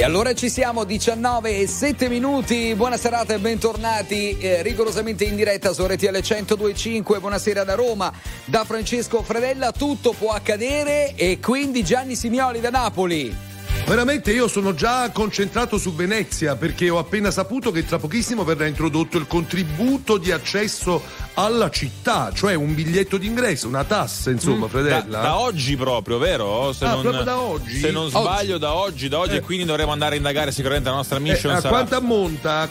E allora ci siamo, 19:07. Buona serata e bentornati rigorosamente in diretta su RTL 102.5. Buonasera da Roma, da Francesco Fredella. Tutto può accadere, e quindi Gianni Signoli da Napoli. Veramente io sono già concentrato su Venezia, perché ho appena saputo che tra pochissimo verrà introdotto il contributo di accesso alla città, cioè un biglietto d'ingresso, una tassa, insomma, Fredella. Da oggi proprio, vero? Proprio da oggi? Se non sbaglio, oggi. da oggi. E quindi dovremo andare a indagare sicuramente la nostra mission. A quanto ammonta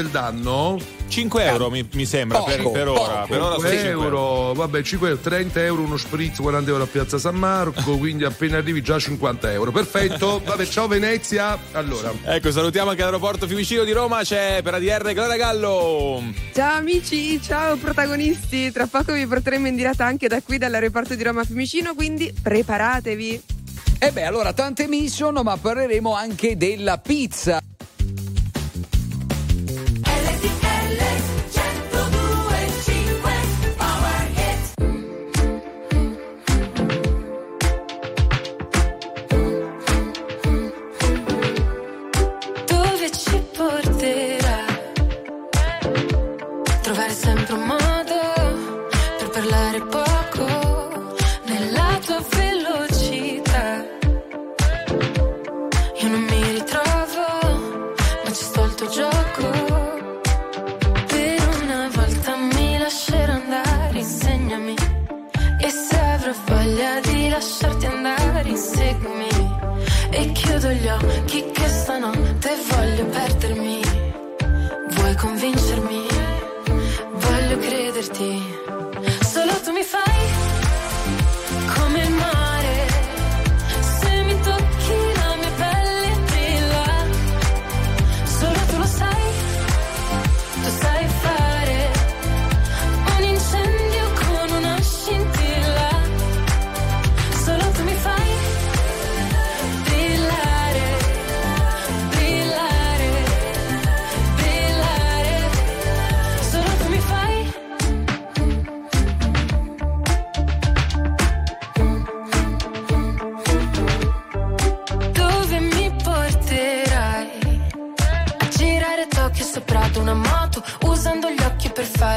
il danno? 5 euro mi sembra, poco, per ora 5 euro. Vabbè, 5 euro, 30 euro uno spritz, 40 euro a Piazza San Marco, quindi appena arrivi già 50 euro, perfetto. Vabbè, ciao Venezia. Allora, ecco, salutiamo anche l'aeroporto Fiumicino di Roma, c'è per ADR Clara Gallo. Ciao amici, ciao protagonisti, tra poco vi porteremo in diretta anche da qui dall'aeroporto di Roma Fiumicino, quindi preparatevi. E beh, allora tante mission, ma parleremo anche della pizza.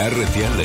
RTL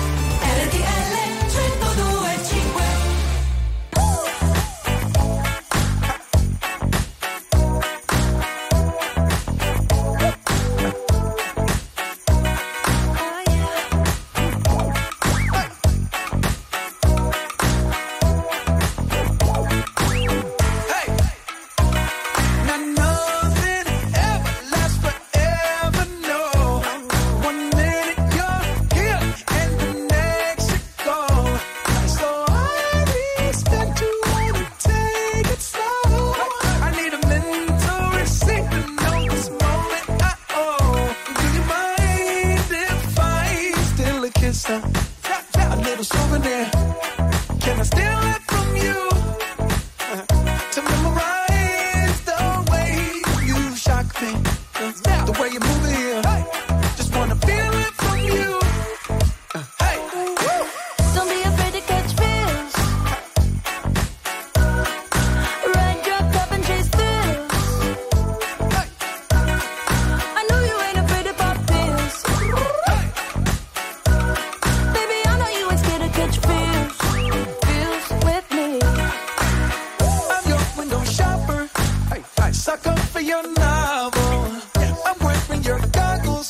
your novel. I'm wearing your goggles.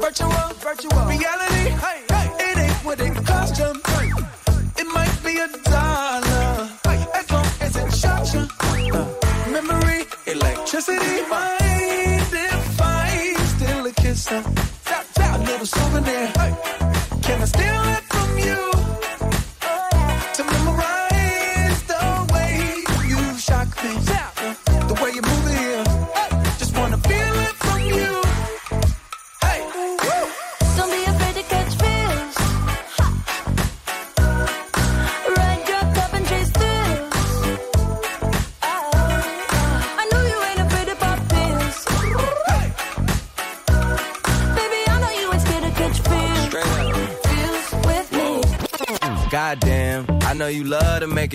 Virtual, virtual reality. Hey, hey. It ain't what it cost you. It might be $1, as long as it shocks you. Memory, electricity, mind if I steal a kiss? A little souvenir. Hey. Can I steal it from you? To memorize the way you shock me. The way you move it here. Hey. Just wanna feel it from you. Hey. Woo. Don't be afraid to catch feels. Ha. Ride your cup and chase thrills. I know you ain't afraid to pop pills. Hey. Baby, I know you ain't scared to catch feels. Feels with me. Goddamn. I know you love to make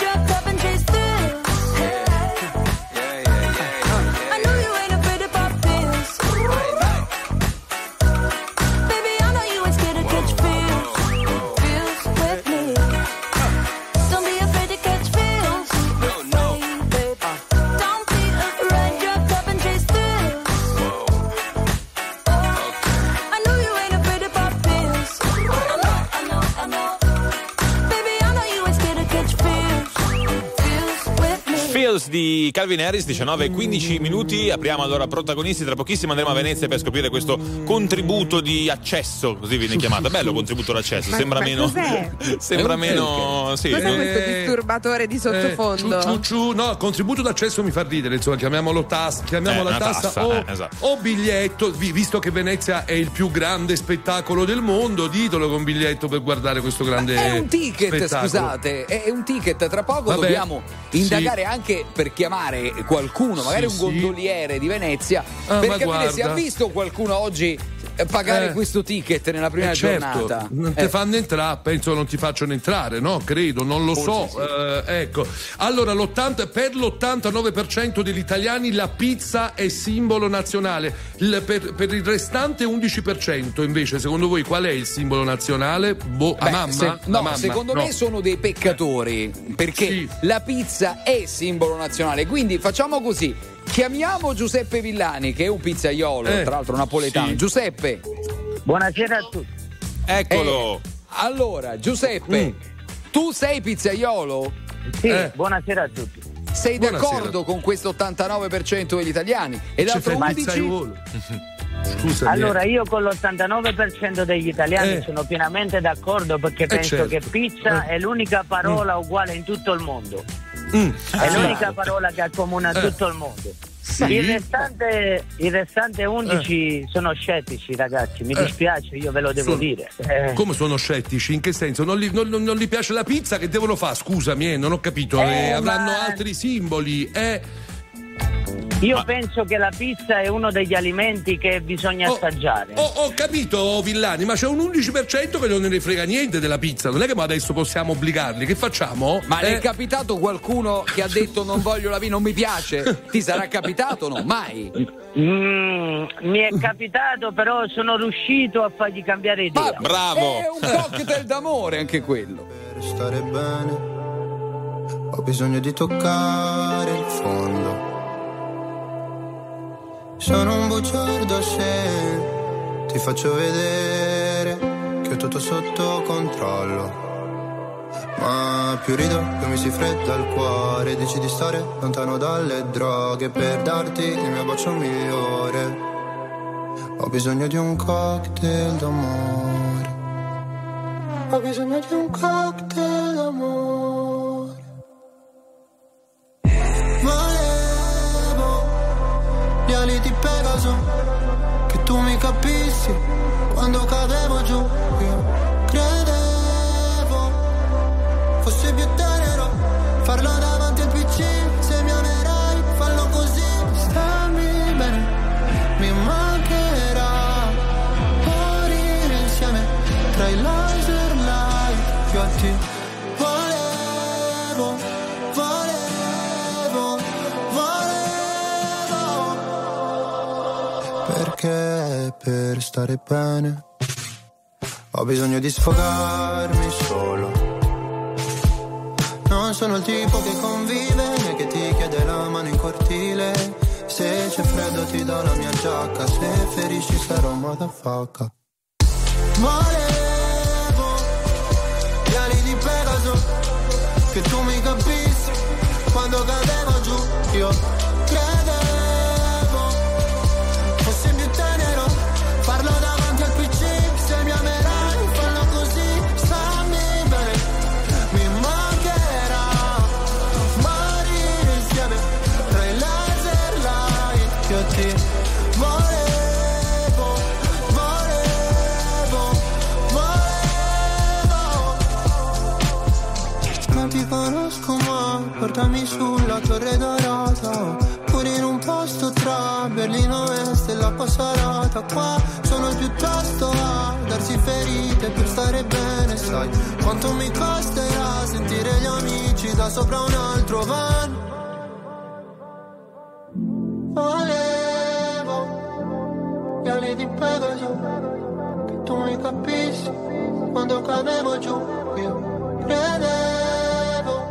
your cup and chase thrills. I know you ain't afraid to pop pills. Baby, I know you ain't scared to catch feels. Feels with me. Don't be afraid to catch feels. Di Calvin Harris, 19:15. Apriamo allora Protagonisti, tra pochissimo andremo a Venezia per scoprire questo contributo di accesso, così viene chiamata. Bello contributo d'accesso, sembra meno. Cos'è? Sembra meno. Sì. Cos'è questo disturbatore di sottofondo? No, contributo d'accesso mi fa ridere, insomma, chiamiamolo tassa esatto. O biglietto, visto che Venezia è il più grande spettacolo del mondo, ditelo con biglietto per guardare questo grande. Ma è un ticket, spettacolo. Scusate, è un ticket. Tra poco dobbiamo indagare anche per chiamare qualcuno, magari un gondoliere di Venezia, per capire se ha visto qualcuno oggi pagare questo ticket nella prima giornata. Non ti fanno entrare, penso non ti facciano entrare, no? Credo, non lo so. Sì. Ecco. Allora, per l'89% degli italiani la pizza è simbolo nazionale. Per il restante 11%, invece, secondo voi qual è il simbolo nazionale? A mamma? No, secondo me sono dei peccatori, perché la pizza è simbolo nazionale. Quindi facciamo così. Chiamiamo Giuseppe Villani, che è un pizzaiolo, tra l'altro napoletano. Sì. Giuseppe, buonasera a tutti. Eccolo. Allora, Giuseppe, tu sei pizzaiolo? Sì, buonasera a tutti. Sei d'accordo con questo 89% degli italiani? E l'altro 11%? Scusami. Allora, io con l'89% degli italiani sono pienamente d'accordo, perché penso che pizza è l'unica parola uguale in tutto il mondo. È l'unica parola che accomuna tutto il mondo. Il restante 11 sono scettici, ragazzi. Mi dispiace, io ve lo devo dire. Come sono scettici? In che senso? Non gli piace la pizza? Che devono fare? Scusami, non ho capito. Avranno altri simboli. Io penso che la pizza è uno degli alimenti che bisogna assaggiare. Ho capito, Villani, ma c'è un 11% che non ne frega niente della pizza. Non è che adesso possiamo obbligarli. Che facciamo? Ma è capitato qualcuno che ha detto non voglio la pizza, non mi piace? Ti sarà capitato o no? Mai? Mi è capitato, però sono riuscito a fargli cambiare idea. Ma bravo! È un cocktail d'amore anche quello. Per stare bene ho bisogno di toccare il fondo. Sono un bugiardo se ti faccio vedere che ho tutto sotto controllo. Ma più rido, più mi si fredda il cuore. Dici di stare lontano dalle droghe per darti il mio bacio migliore. Ho bisogno di un cocktail d'amore. Ho bisogno di un cocktail d'amore. Volevo gli ali di Pegaso, tu mi capissi, quando cadevo giù io credevo fosse più tenero farlo davanti al PC. Se mi amerai fallo così, stammi bene, mi mancherà morire insieme tra i laser light. Io a te volevo, che per stare bene ho bisogno di sfogarmi solo. Non sono il tipo che convive né che ti chiede la mano in cortile. Se c'è freddo ti do la mia giacca, se ferisci sarò motherfucker. Volevo gli ali di Pegaso, che tu mi capissi, quando cadevo giù io credevo fosse più tenero farlo davanti al PC. Se mi amerai fallo così, stammi bene, mi mancherà morire insieme tra i laser light. Io ti volevo, volevo, volevo. Non ti conosco ma portami sulla torre dorata, in un posto tra Berlino Est e la Passerata. Qua sono piuttosto a darsi ferite per stare bene. Sai quanto mi costerà sentire gli amici da sopra un altro van. Volevo gli ali di Pegaso, che tu mi capissi, quando cadevo giù io credevo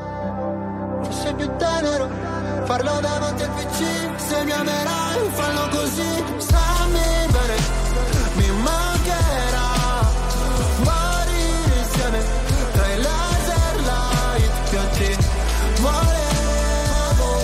fosse più tenero farlo davanti al PC. Se mi amerai fallo così, stammi bene, mi mancherà morire insieme tra i laser light. Io ti volevo,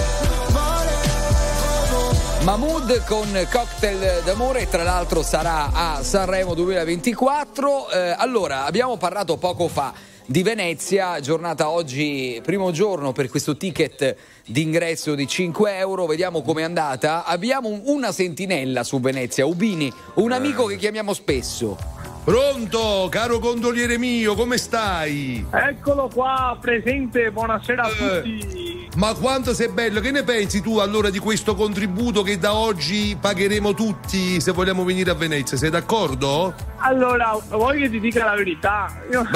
volevo. Mahmood con Cocktail d'amore, tra l'altro sarà a Sanremo 2024. Allora, abbiamo parlato poco fa di Venezia, giornata oggi, primo giorno per questo ticket d'ingresso di €5, vediamo com'è andata. Abbiamo una sentinella su Venezia, Ubini, un amico che chiamiamo spesso. Pronto, caro gondoliere mio, come stai? Eccolo qua, presente, buonasera a tutti. Ma quanto sei bello, che ne pensi tu allora di questo contributo che da oggi pagheremo tutti se vogliamo venire a Venezia, sei d'accordo? Allora, voglio che ti dica la verità, io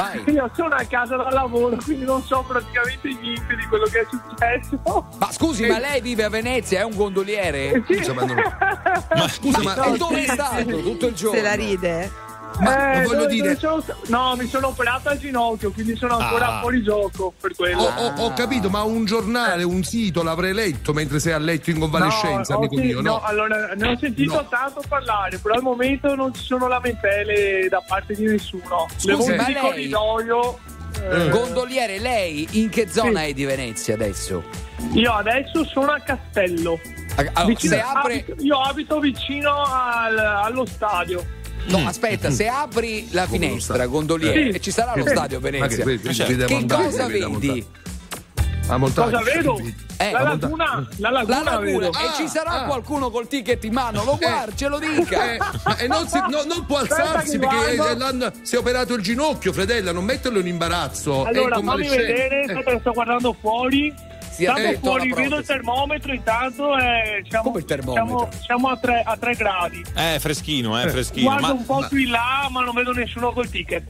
sono a casa dal lavoro, quindi non so praticamente niente di quello che è successo. Ma scusi, ma lei vive a Venezia, è un gondoliere? Sì. Scusa, ma scusa, ma no, dove è stato tutto il giorno? Se la ride. Ma voglio dire, no, mi sono operato al ginocchio, quindi sono ancora fuori gioco per quello. Ho capito, ma un giornale, un sito l'avrei letto mentre sei a letto in convalescenza, amico mio, no? No, allora ne ho sentito tanto parlare, però al momento non ci sono lamentele da parte di nessuno. Scusi, ma lei, corridoio, gondoliere, lei in che zona è di Venezia adesso? Io adesso sono a Castello. Allora, vicino, io abito vicino allo stadio. No, aspetta, se apri la finestra, gondoliere, ci sarà lo stadio Venezia. Che cosa vedi? La montagna. Cosa vedo? La laguna vedo. E ci sarà qualcuno col ticket in mano, lo guardi, ce lo dica. E non può alzarsi perché si è operato il ginocchio, Fredella, non metterlo in imbarazzo. Allora, fammi vedere, sto guardando fuori. Siamo fuori, vedo il termometro intanto, come il termometro? Siamo a 3 gradi. Freschino, freschino. Guardo un po' più in là, ma non vedo nessuno col ticket.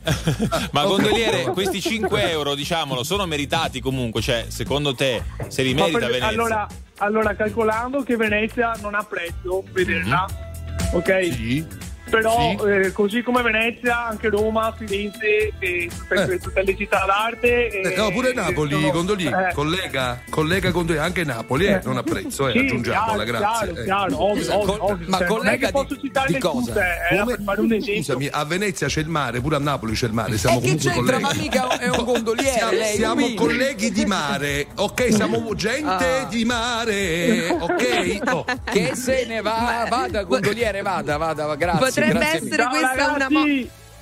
Ma gondoliere, questi €5, diciamolo, sono meritati comunque, cioè, secondo te se li merita Venezia? Allora, calcolando che Venezia non ha prezzo, vederla, ok? Sì. Però così come Venezia, anche Roma, Firenze, tutte le città d'arte. Pure Napoli, gondoliere, collega gondoliere, anche Napoli, non ha prezzo, sì, aggiungiamola, grazie. Chiaro, ovvio. Ma collega di cosa? Era per fare un esempio. Scusami, a Venezia c'è il mare, pure a Napoli c'è il mare, siamo comunque colleghi. Ma mica è un gondoliere, lei. Siamo colleghi di mare, ok? Siamo gente di mare, ok? No. Che se ne va, vada gondoliere, vada, grazie. Potrebbe essere questa una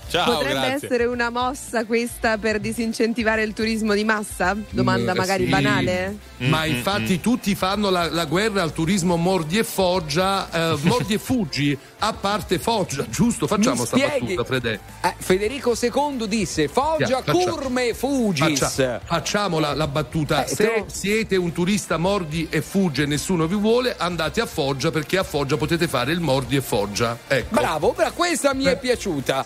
Ciao, potrebbe essere una mossa questa per disincentivare il turismo di massa? Domanda magari banale. Ma infatti tutti fanno la guerra al turismo mordi e foggia, mordi e fuggi, a parte Foggia, giusto? Facciamo sta battuta, Fredè. Federico II disse Foggia curme fugis. Facciamo la battuta. Se siete un turista mordi e fugge e nessuno vi vuole, andate a Foggia, perché a Foggia potete fare il mordi e foggia. Ecco. Bravo, questa mi è piaciuta.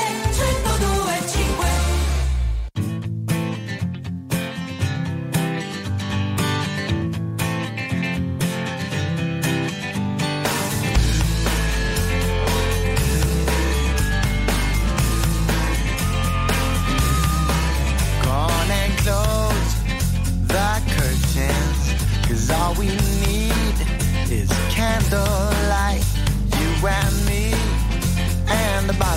102.5. Gonna close the curtains, 'cause all we need is candlelight, you and me, and the body.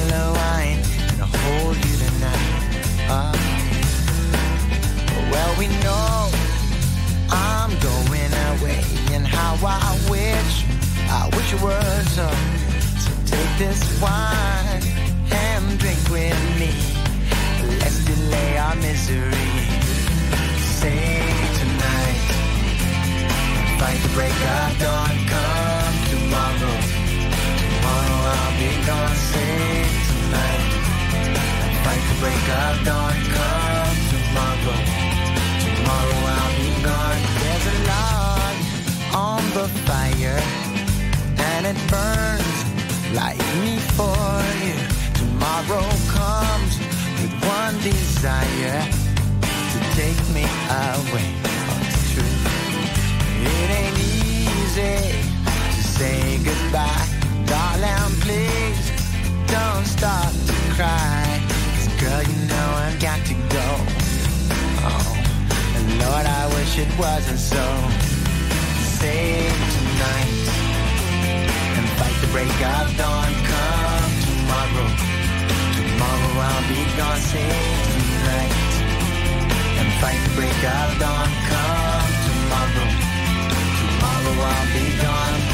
that burns like me for you. Tomorrow comes with one desire to take me away. Oh, it's true. It ain't easy to say goodbye. Darling, please don't start to cry. 'Cause girl, you know I've got to go. Oh, and Lord, I wish it wasn't so. Save tonight and fight the break of dawn. Come tomorrow, tomorrow I'll be gone. Save tonight and fight the break of dawn. Come tomorrow, tomorrow I'll be gone.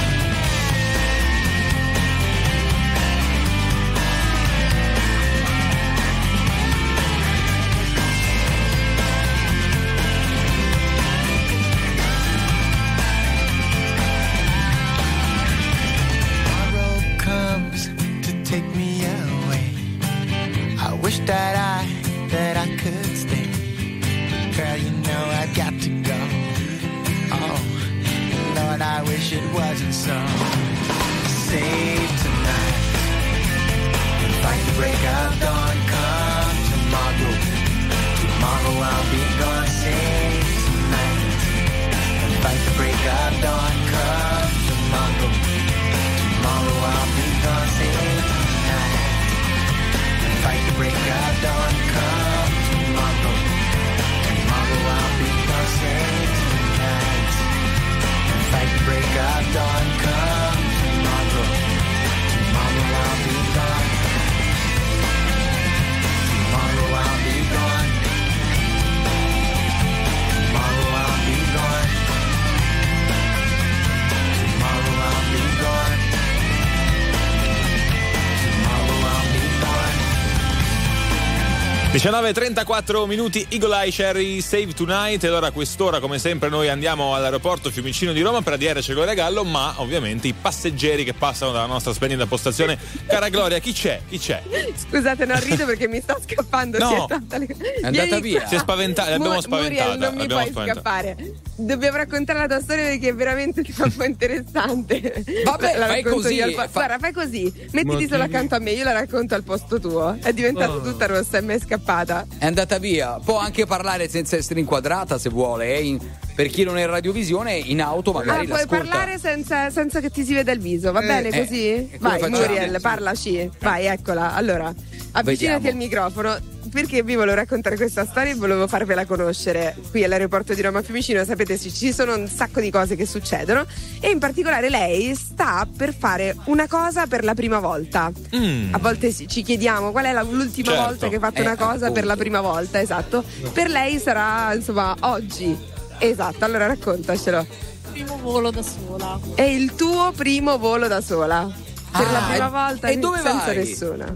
(19:34), Eagle Eye Cherry, Save Tonight. E allora a quest'ora, come sempre, noi andiamo all'aeroporto Fiumicino di Roma per ADR c'è Clara Gallo, ma ovviamente i passeggeri che passano dalla nostra splendida postazione. Cara Gloria, chi c'è? Chi c'è? Scusate, non rido perché mi sta scappando. No, è andata via. Si è spaventata, l'abbiamo spaventata. Muriel, non mi puoi scappare. Dobbiamo raccontare la tua storia perché è veramente troppo interessante. Vabbè, la fai così. Guarda, fai così. Mettiti solo accanto a me, io la racconto al posto tuo. È diventata tutta rossa e mi è scappata. È andata via, può anche parlare senza essere inquadrata se vuole, per chi non è in radiovisione, in auto magari puoi l'ascolta. Parlare senza che ti si veda il viso, va bene così? Vai Muriel, parlaci, vai, eccola, allora avvicinati al microfono perché vi volevo raccontare questa storia e volevo farvela conoscere. Qui all'aeroporto di Roma Fiumicino, sapete, ci sono un sacco di cose che succedono e in particolare lei sta per fare una cosa per la prima volta. A volte ci chiediamo qual è l'ultima volta che ha fatto una cosa per la prima volta, esatto. Per lei sarà insomma oggi, esatto, allora raccontacelo. Primo volo da sola. È il tuo primo volo da sola per la prima volta e dove senza vai? Nessuna.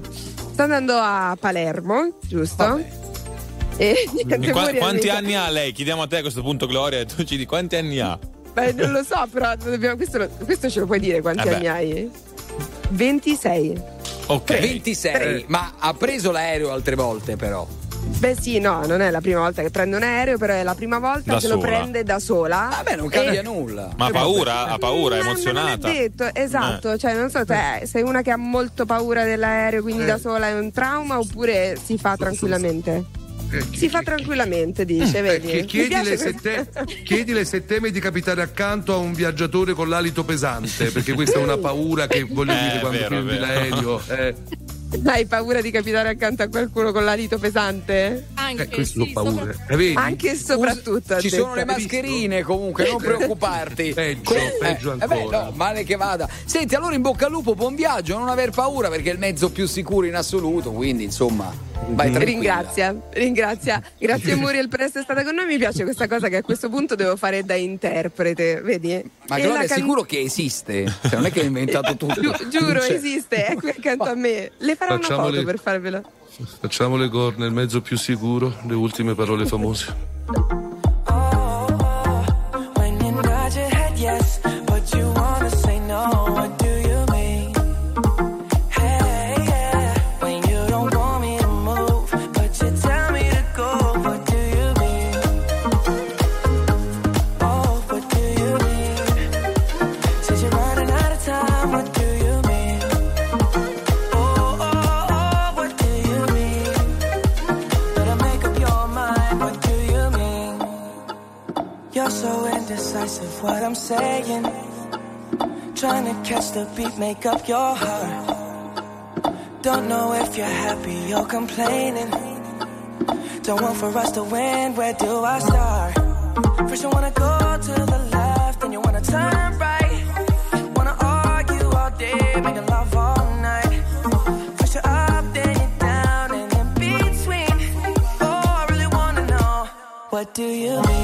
Sto andando a Palermo, giusto? Vabbè. E niente, quanti anni ha lei? Chiediamo a te a questo punto, Gloria, e tu ci dici quanti anni ha? Beh, non lo so, però questo ce lo puoi dire quanti anni hai? 26. Ok. 26, 3. Ma ha preso l'aereo altre volte però? Beh sì, no, non è la prima volta che prende un aereo, però è la prima volta da che sola. Lo prende da sola. Vabbè, non cambia nulla. Ma ha paura, è emozionata. Non è detto, esatto, cioè non so, sei una che ha molto paura dell'aereo, quindi da sola è un trauma oppure si fa tranquillamente? Si fa tranquillamente, dice, vedi? Chiedile se teme di capitare accanto a un viaggiatore con l'alito pesante, perché questa è una paura che voglio dire quando prendi l'aereo. Hai paura di capitare accanto a qualcuno con l'alito pesante? Anche questo sì, anche e soprattutto. Ci sono le mascherine comunque, non preoccuparti. Peggio ancora. No, male che vada. Senti, allora in bocca al lupo, buon viaggio, non aver paura perché è il mezzo più sicuro in assoluto, quindi insomma... Vai, ringrazia. Grazie Muriel per essere stata con noi. Mi piace questa cosa che a questo punto devo fare da interprete, vedi? Ma Gloria è sicuro che esiste, cioè, non è che hai inventato tutto. Giuro, esiste, è qui accanto a me. Le farò una foto per farvela. Facciamo le corna, il mezzo più sicuro, le ultime parole famose. What do so indecisive what I'm saying. Trying to catch the beat, make up your heart. Don't know if you're happy or complaining. Don't want for us to win, where do I start? First you wanna go to the left, then you wanna turn right. Wanna argue all day, making love all night. First you're up, then you're down, and in between. Oh, I really wanna know, what do you mean?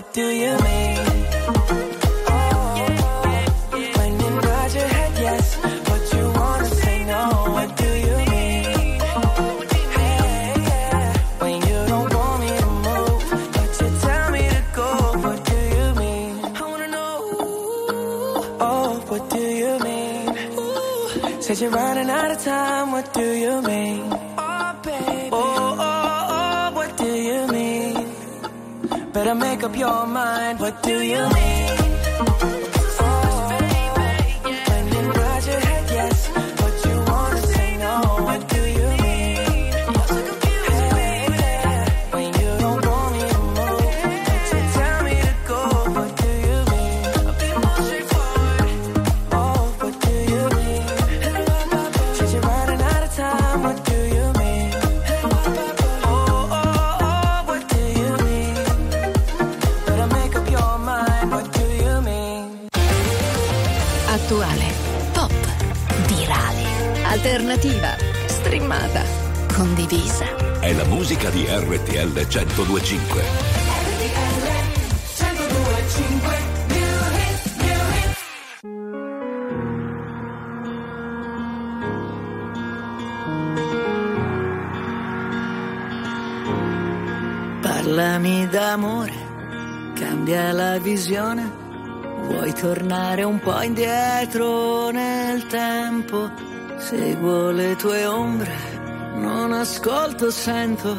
What do you mean? Oh, yeah. When inside your head, yes, but you wanna say no. What do you mean? Hey, yeah. When you don't want me to move, but you tell me to go. What do you mean? I wanna know. Oh, what do you mean? Ooh. Said you're running out of time. What do you mean? Oh, baby. Oh, oh, oh, what do you mean? Better make up your mind, what do you mean? Alternativa, streamata, condivisa. È la musica di RTL 102.5. RTL 102.5. New hit. Parlami d'amore, cambia la visione. Vuoi tornare un po' indietro nel tempo? Seguo le tue ombre, non ascolto, sento.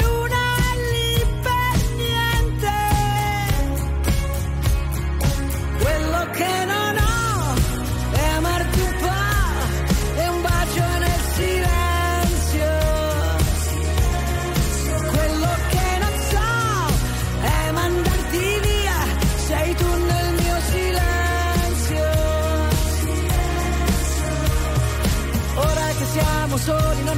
luna è lì per niente. Quello che non ho è amarti un po', è un bacio nel silenzio. Soli, non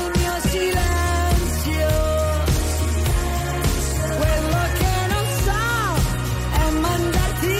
mio silenzio. Quello che non so è mandarti via.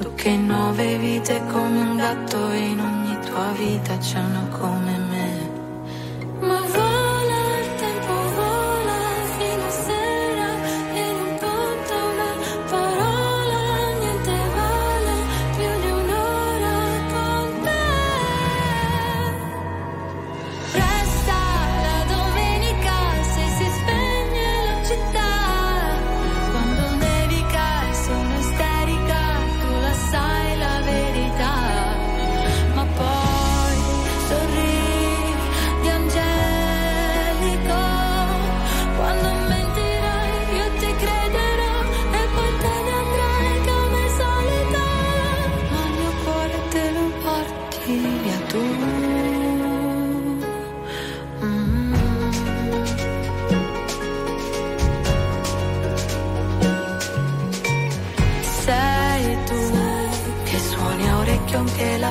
tu che in 9 vite come un gatto, in ogni tua vita c'è una come me. Ma anche la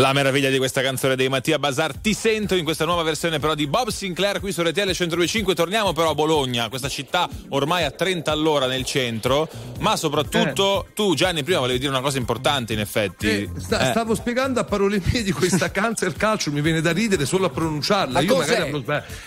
La meraviglia di questa canzone dei Mattia Bazar, Ti sento, in questa nuova versione però di Bob Sinclair qui su RTL 102.5. Torniamo però a Bologna, questa città ormai a 30 all'ora nel centro, ma soprattutto tu, Gianni, prima volevi dire una cosa importante, in effetti. Stavo spiegando a parole mie di questa cancer calcio, mi viene da ridere solo a pronunciarla. Ma io magari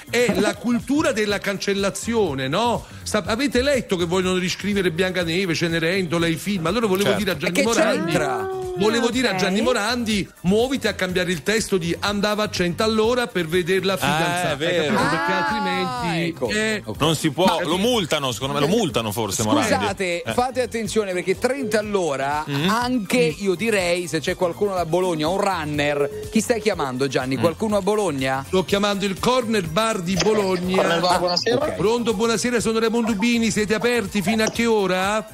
è la cultura della cancellazione, no? Avete letto che vogliono riscrivere Biancaneve, Cenerentola, i film? Allora volevo dire a Gianni Morandi, a Gianni Morandi, muoviti a cambiare il testo di andava a 100 all'ora per vederla fidanzata, è vero. Perché altrimenti non si può. Ma lo multano, secondo me lo multano forse. Scusate, fate attenzione, perché 30 all'ora anche io direi, se c'è qualcuno da Bologna, un runner. Chi stai chiamando, Gianni? Qualcuno a Bologna? Sto chiamando il Corner Bar di Bologna. Corner Bar, buonasera. Pronto, buonasera, sono Raymond Dubini, siete aperti fino a che ora?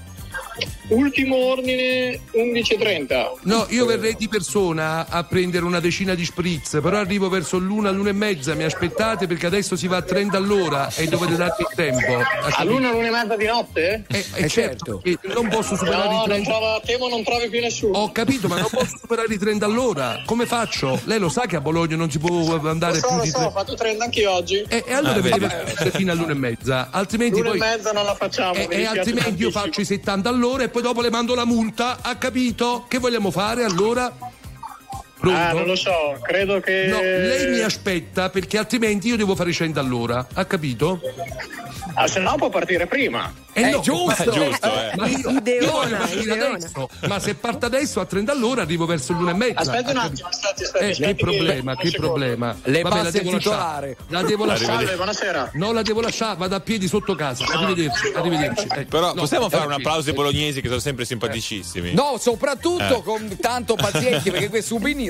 Ultimo ordine 11:30. No, io verrei di persona a prendere una decina di spritz, però arrivo verso l'una, l'una e mezza, mi aspettate? Perché adesso si va a 30 all'ora e dovete darti il tempo. All'una, l'una e mezza di notte? Certo. Non posso superare i 30. Temo non trovi più nessuno. Ho capito, ma non posso superare i 30 all'ora. Come faccio? Lei lo sa che a Bologna non si può andare più di 30. Ho fatto 30 anche oggi. E allora vedete fino all'una e mezza. Altrimenti l'una e mezza non la facciamo. E altrimenti io faccio i 70 all'ora e poi dopo le mando la multa, ha capito? Che vogliamo fare allora? Pronto? Non lo so, credo che... No, lei mi aspetta, perché altrimenti io devo fare 100 all'ora, ha capito? Se no può partire prima. Giusto. Ma se parto adesso a 30 all'ora arrivo verso l'una e mezza. Aspetta un attimo, che problema? Le passe in titolare. La devo lasciare. Buonasera. No, la devo lasciare, vado a piedi sotto casa. Arrivederci. Però possiamo fare un applauso ai bolognesi, che sono sempre simpaticissimi. No, soprattutto con tanto pazienti, perché questo Subini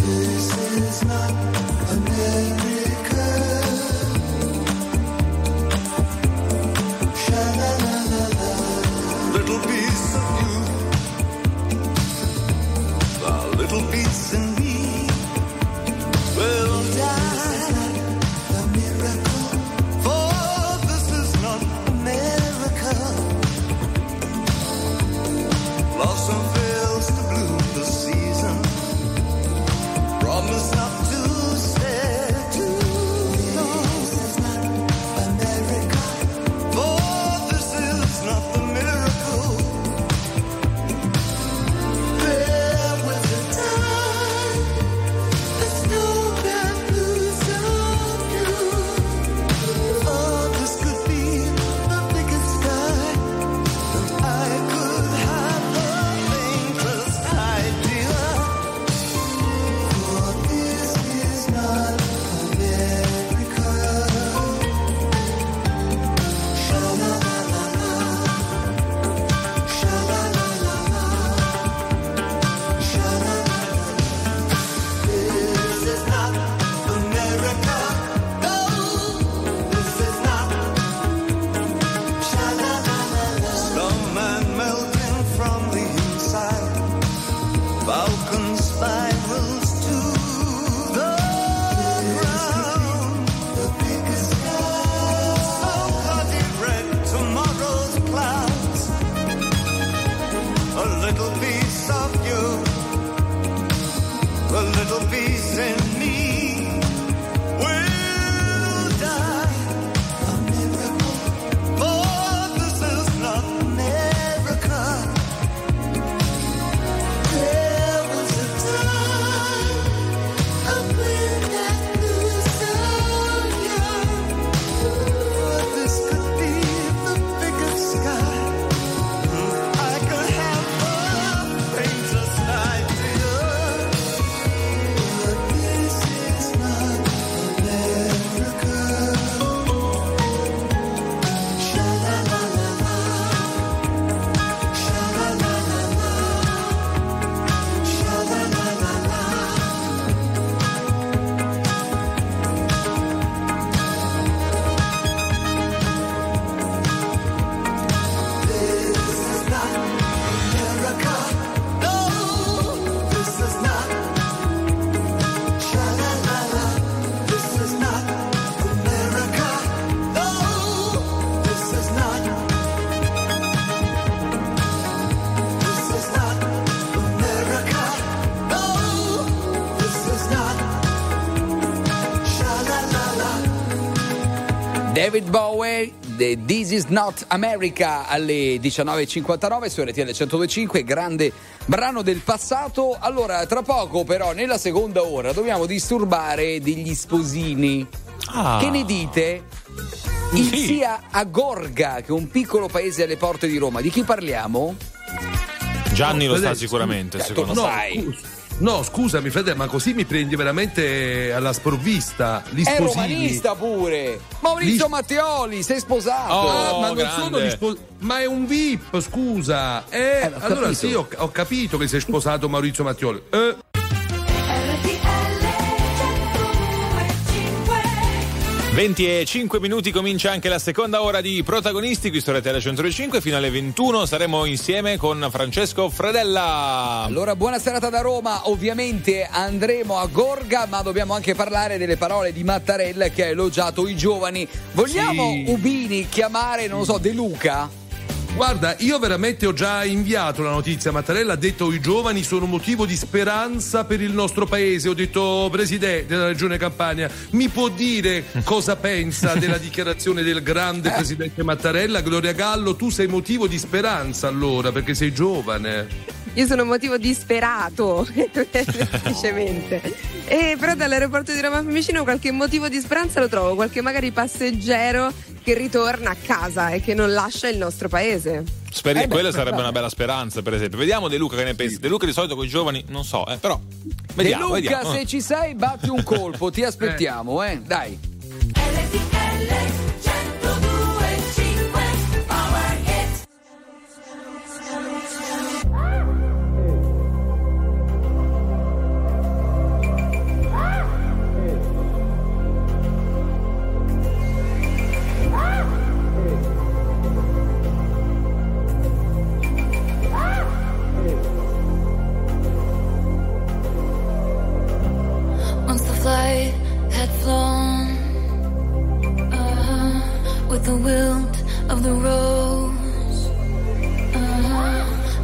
This is not America. Sha-la-la-la-la. Little piece of you. A little piece. David Bowie, This Is Not America, alle 19.59 su RTL 102.5, grande brano del passato. Allora, tra poco però, nella seconda ora, dobbiamo disturbare degli sposini. Che ne dite? Il sia a Gorga, che è un piccolo paese alle porte di Roma. Di chi parliamo? Gianni lo sa sicuramente, secondo me. No, scusami Fede, ma così mi prendi veramente alla sprovvista. Gli sposini. È romanista pure. Maurizio Mattioli, sei sposato. Ma non grande. Sono gli sposini. Ma è un VIP, scusa. Allora sì, ho capito che sei sposato Maurizio Mattioli. RTL 102.5. 20:05 minuti, comincia anche la seconda ora di Protagonisti qui su RTL 105. Fino alle 21 saremo insieme con Francesco Fredella. Allora, buona serata da Roma. Ovviamente andremo a Gorga, ma dobbiamo anche parlare delle parole di Mattarella che ha elogiato i giovani. Vogliamo Ubini chiamare, non lo so, De Luca? Guarda, io veramente ho già inviato la notizia. Mattarella ha detto i giovani sono motivo di speranza per il nostro paese. Ho detto, presidente della regione Campania, mi può dire cosa pensa della dichiarazione del grande presidente Mattarella? Gloria Gallo, tu sei motivo di speranza allora, perché sei giovane. Io sono motivo disperato, semplicemente. Però dall'aeroporto di Roma a Fiumicino qualche motivo di speranza lo trovo, qualche magari passeggero che ritorna a casa e che non lascia il nostro paese. Quella sarebbe una bella speranza, per esempio. Vediamo De Luca che ne pensi. De Luca di solito con i giovani, non so, però vediamo. De Luca, vediamo. Se ci sei, batti un colpo, ti aspettiamo, dai. The wilt of the rose,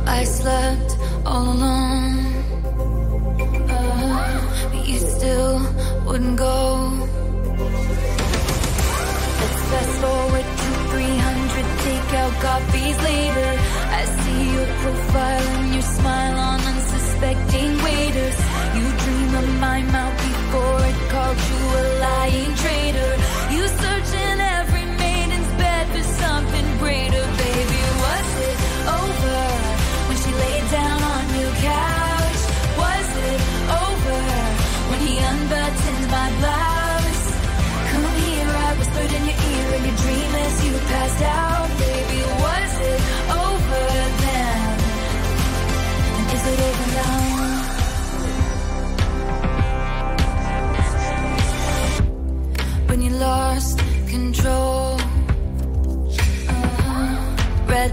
I slept all alone, but you still wouldn't go. Let's fast forward to 300, take out copies later. I see your profile and your smile on unsuspecting waiters. You dream of my mouth before it called you a lying traitor. You search in every something greater, baby. Was it over when she laid down on your couch? Was it over when he unbuttoned my blouse? Come here, I whispered in your ear in your dream as you passed out, baby. Was it over then? And is it over now? When you lost control. Red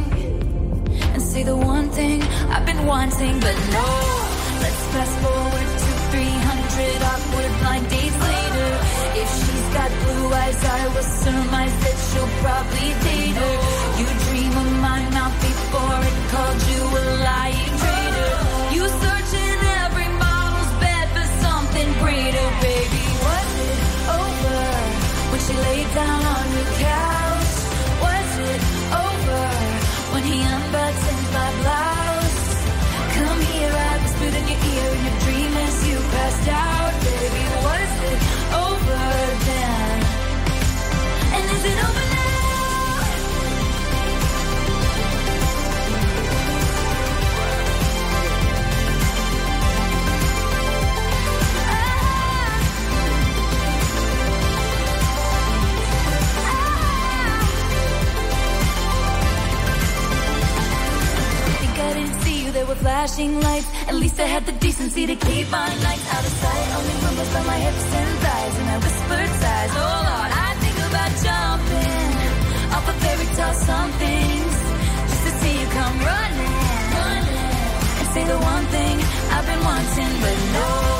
Say the one thing I've been wanting, but no. Let's fast forward to 300 awkward blind dates later. If she's got blue eyes, I will surmise that she'll probably date her. You dream of my mouth before it called you a lying traitor. You search in every model's bed for something greater, baby. Was it over when she laid down on your couch? Was it over? When he unbuttons my blouse. Come here, I whispered in your ear in your dream as you passed out. Baby, was it over then? And is it over now? There were flashing lights. At least I had the decency to keep my nights out of sight. Only rumbles by my hips and thighs, and I whispered sighs. Oh Lord, I think about jumping. off a fairy tale, some things, just to see you come running, running, and say the one thing I've been wanting, but no.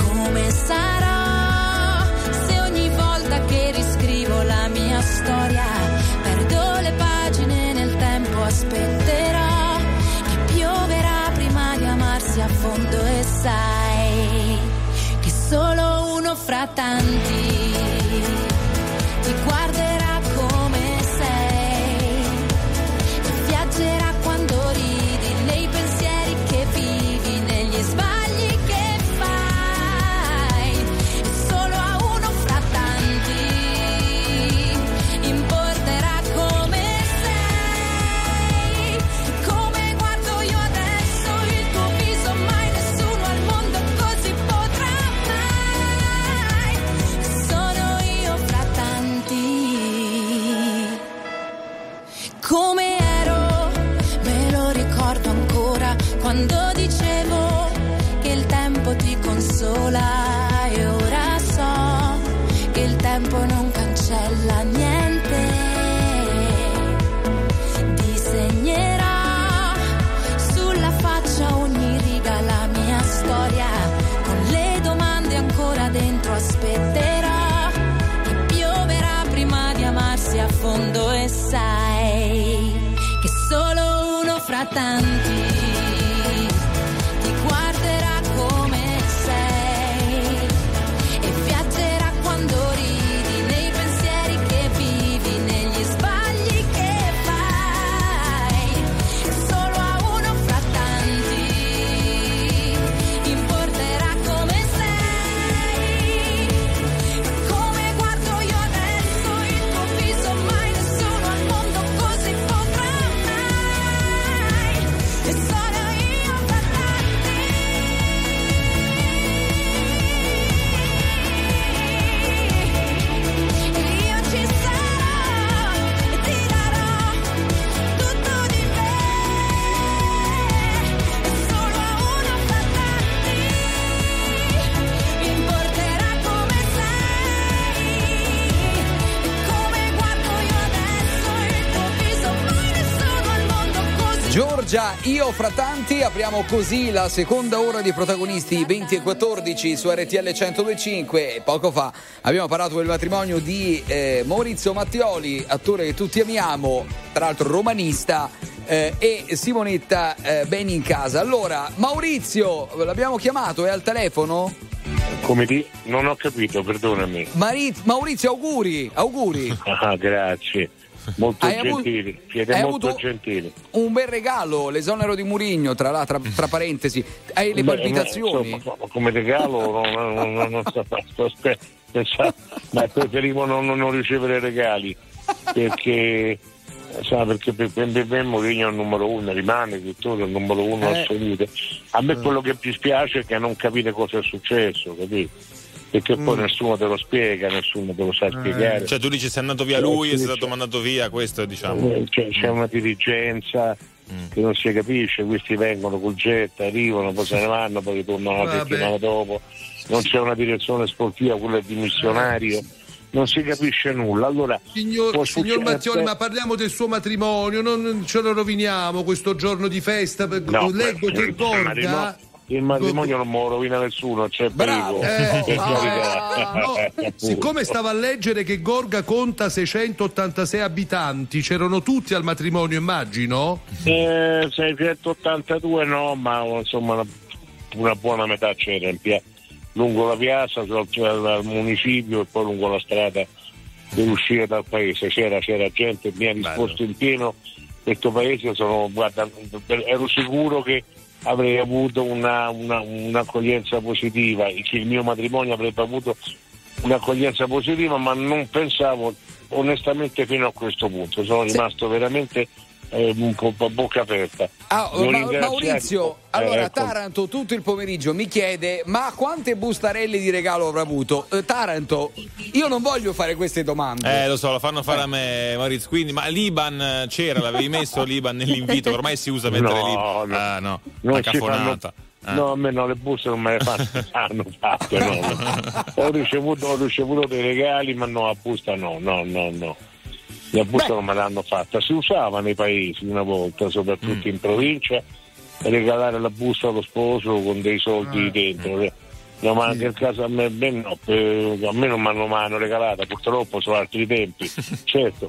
come sarò se ogni volta che riscrivo la mia storia, perdo le pagine nel tempo, aspetterò che pioverà prima di amarsi a fondo, e sai che solo uno fra tanti ti guarderà come sei, ti piacerà quando ridi, nei pensieri che vivi, negli sbagli che fai, e solo a uno fra tanti quando dicevo che il tempo ti consola, e ora so che il tempo non cancella niente, disegnerò sulla faccia ogni riga la mia storia, con le domande ancora dentro aspetterò che pioverà prima di amarsi a fondo, e sai che solo uno fra tanti già. Io fra tanti, apriamo così la seconda ora di Protagonisti 20:14 su RTL 102.5. Poco fa abbiamo parlato del matrimonio di Maurizio Mattioli, attore che tutti amiamo, tra l'altro romanista, e Simonetta Benincasa. Allora, Maurizio, l'abbiamo chiamato, è al telefono? Come ti? Non ho capito, perdonami. Maurizio, auguri. Ah, grazie. Molto gentili, siete molto gentili. Un bel regalo, l'esonero di Mourinho, tra parentesi. Hai le palpitazioni? Insomma, come regalo non sto pensando, ma preferivo non ricevere regali, perché per me Mourinho è il numero uno, rimane tuttora il numero uno assoluto. A me quello che più spiace è che non capite cosa è successo, capito? Perché poi nessuno te lo spiega, nessuno te lo sa spiegare. Cioè tu dici se è andato via lui, è stato mandato via, questo diciamo. C'è una dirigenza, che non si capisce, questi vengono col jet, arrivano, poi se ne vanno, poi ritornano la settimana dopo, non c'è una direzione sportiva, quello è dimissionario, non si capisce nulla. Allora, signor Mattioli, ma parliamo del suo matrimonio, non ce lo roviniamo questo giorno di festa, no, leggo che Gorga... Il matrimonio non me lo rovina nessuno, c'è pericolo. No, siccome stavo a leggere che Gorga conta 686 abitanti, c'erano tutti al matrimonio, immagino? 682 no, ma insomma una buona metà c'era in lungo la piazza, al municipio e poi lungo la strada dell'uscita dal paese. C'era gente, mi ha risposto in pieno, questo paese ero sicuro che avrei avuto un'accoglienza positiva, che il mio matrimonio avrebbe avuto un'accoglienza positiva, ma non pensavo onestamente fino a questo punto. Sono rimasto veramente con bocca aperta. Maurizio, allora Taranto tutto il pomeriggio mi chiede: ma quante bustarelle di regalo avrà avuto? Taranto, io non voglio fare queste domande. Lo so, lo fanno fare a me, Maurizio. Quindi, ma l'Iban c'era, l'avevi messo l'Iban nell'invito? Ormai si usa mettere l'Iban. No, la cafonata. No, a me no, le buste non me le hanno fatte. Ho ricevuto dei regali, ma no, a busta no. La busta non me l'hanno fatta. Si usava nei paesi una volta, soprattutto in provincia, regalare la busta allo sposo con dei soldi dentro. No, ma anche il caso a me non mi hanno mai regalata, purtroppo sono altri tempi. Certo,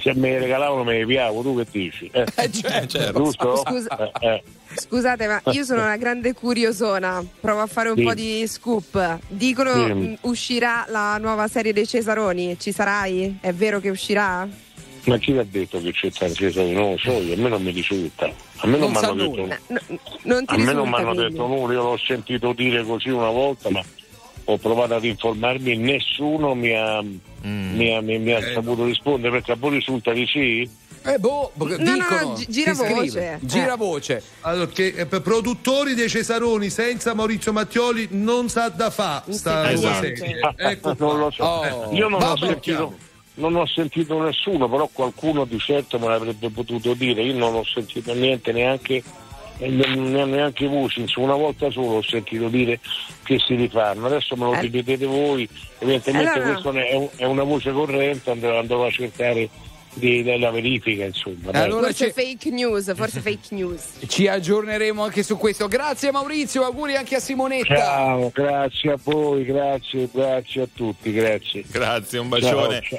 se me regalavano me ne piavo, tu che dici? Certo. Giusto? Scusate, ma io sono una grande curiosona, provo a fare un po' di scoop. Dicono uscirà la nuova serie dei Cesaroni, ci sarai? È vero che uscirà? Ma chi l'ha detto che c'è tanto Cesaroni? Non lo so, a me non mi risulta. A me non mi hanno detto nulla. Io l'ho sentito dire così una volta, ma ho provato ad informarmi e nessuno mi ha saputo rispondere, perché a voi risulta di sì? Dicono, gira voce. Allora, che produttori dei Cesaroni senza Maurizio Mattioli non sa da fa. Ecco, non lo so. Io non l'ho sentito. Non ho sentito nessuno, però qualcuno di certo me l'avrebbe potuto dire. Io non ho sentito niente, neanche voci. Una volta solo ho sentito dire che si rifanno. Adesso me lo ripetete voi. Evidentemente è una voce corrente, andrò a cercare della verifica, insomma. Allora, forse fake news. Ci aggiorneremo anche su questo. Grazie Maurizio, auguri anche a Simonetta. Ciao, grazie a voi, grazie a tutti, grazie, un bacione. Ciao.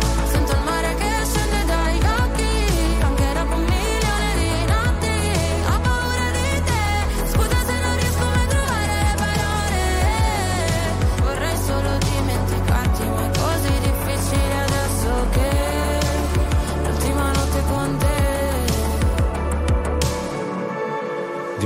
sento il mare che scende dai occhi, anche dopo un milione di notti. Ho paura di te, scusa se non riesco a trovare parole. Vorrei solo dimenticarti, ma è così difficile adesso che l'ultima notte con te. Di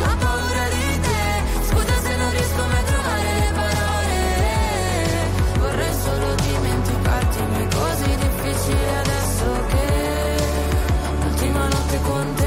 Ho paura di te, scusa se non riesco mai a trovare le parole. Vorrei solo dimenticarti, ma è così difficile adesso che l'ultima notte con te.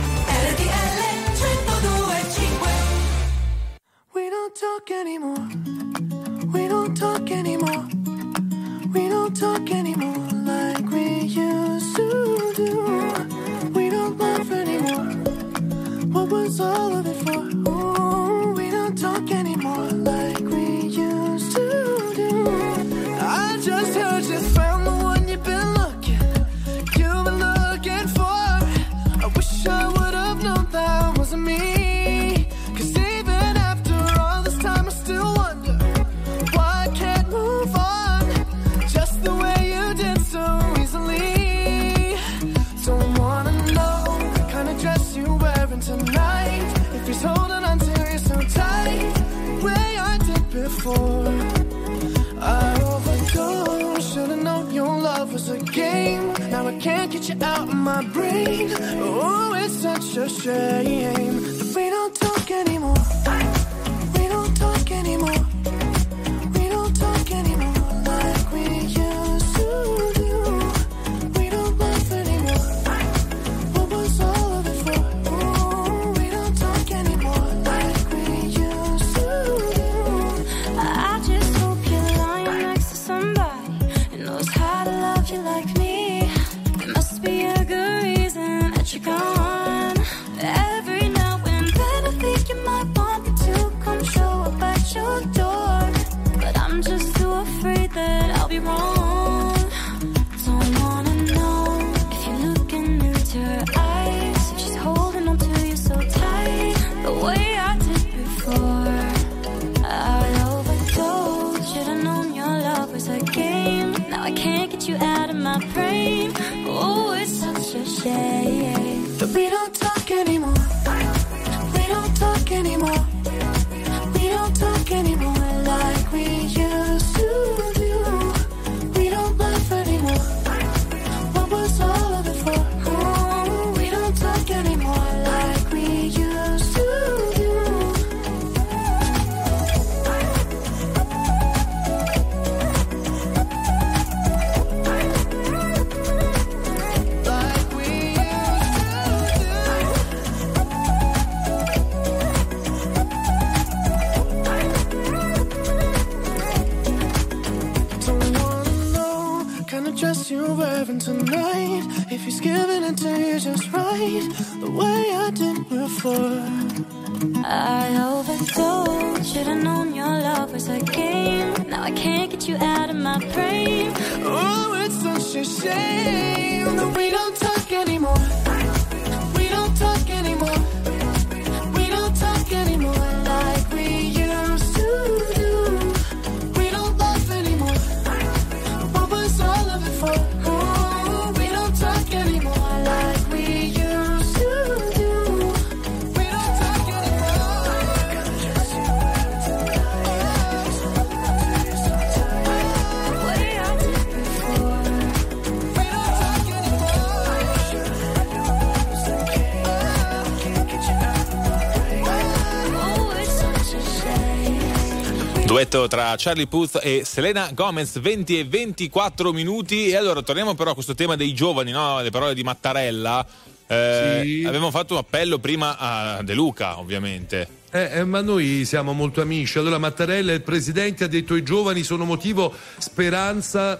RTL 102.5. We don't talk anymore, we don't talk anymore, we don't talk anymore like we used to do. We don't laugh anymore, what was all of it for? Ooh, we don't talk anymore like we used to. Just found the one you've been looking for. I wish I would have known that wasn't me. Cause even after all this time, I still wonder why I can't move on just the way you did so easily. Don't wanna know the kind of dress you're wearing tonight. If he's holding on to you so tight, the way I did before. Was a game, now I can't get you out of my brain. Oh, it's such a shame that we don't talk anymore. We don't talk anymore. We don't talk anymore like we used to do. We don't laugh anymore. What was all of it for? Oh, we don't talk anymore like we used to do. I just hope you're lying next to somebody who knows how to. You like me, there must be a good reason that you're gone. Every now and then I think you might want me to come show up at your door, but I'm just too afraid that I'll be wrong. Don't wanna know if you're looking into her eyes, if she's holding on to you so tight, the way I did before. I'll overdose, should've known your love was a game. Now I can't get you out of my brain. Oh, it's such a shame that we don't talk anymore. We don't talk anymore. We don't talk anymore like we used to do. We don't laugh anymore. What was all of it for? Oh, we don't talk anymore like we used to do. Dress you're wearing tonight, if he's giving it to you just right, the way I did before. I overdosed, should've known your love was a game. Now I can't get you out of my brain. Oh, it's such a shame that we don't talk anymore. We don't talk anymore. We don't talk anymore like we used to do. Oh, we don't talk anymore like we used to do. We don't talk anymore. We don't talk anymore. Oh, it's such a shame. Duetto tra Charlie Puth e Selena Gomez, 20:24. E allora torniamo però a questo tema dei giovani, no? Le parole di Mattarella. Sì. Avevamo fatto un appello prima a De Luca, ovviamente. Ma noi siamo molto amici. Allora Mattarella, il presidente, ha detto: i giovani sono motivo di speranza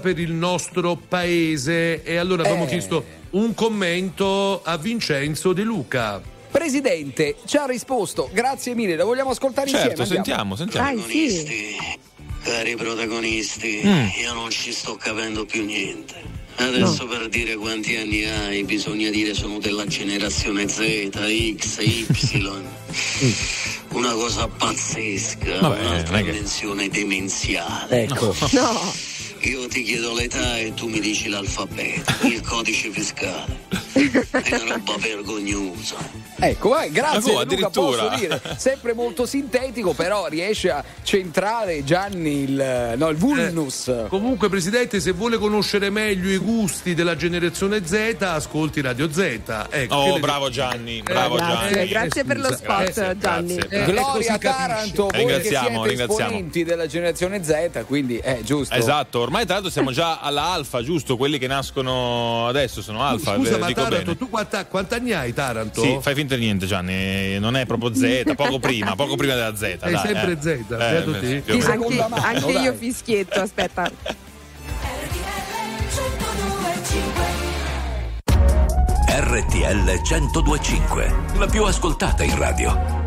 per il nostro paese. E allora abbiamo chiesto un commento a Vincenzo De Luca. Presidente, ci ha risposto. Grazie mille, la vogliamo ascoltare insieme. Certo, sentiamo. Vai, sì. Cari protagonisti, io non ci sto capendo più niente. Adesso per dire quanti anni hai bisogna dire sono della generazione Z, X, Y. Una cosa pazzesca. Vabbè, un'altra dimensione demenziale. Ecco. No. Io ti chiedo l'età e tu mi dici l'alfabeto, il codice fiscale. È una roba vergognosa. Ecco, grazie Luca, posso dire, sempre molto sintetico, però riesce a centrare Gianni il vulnus. Comunque presidente, se vuole conoscere meglio i gusti della generazione Z, ascolti Radio Z. Ecco, bravo Gianni, bravo Gianni. Grazie per lo spot, Gianni. Gloria Taranto, voi che siete esponenti della generazione Z, quindi è giusto. Esatto, ormai tanto siamo già alla alfa, giusto? Quelli che nascono adesso sono alfa. Scusa, ma Taranto, bene. Tu quant'anni hai, Taranto? Sì, fai finta di niente, Gianni, non è proprio Z, poco prima della Z. È dai, sempre Z, anche io fischietto, aspetta. RTL 102.5, la più ascoltata in radio.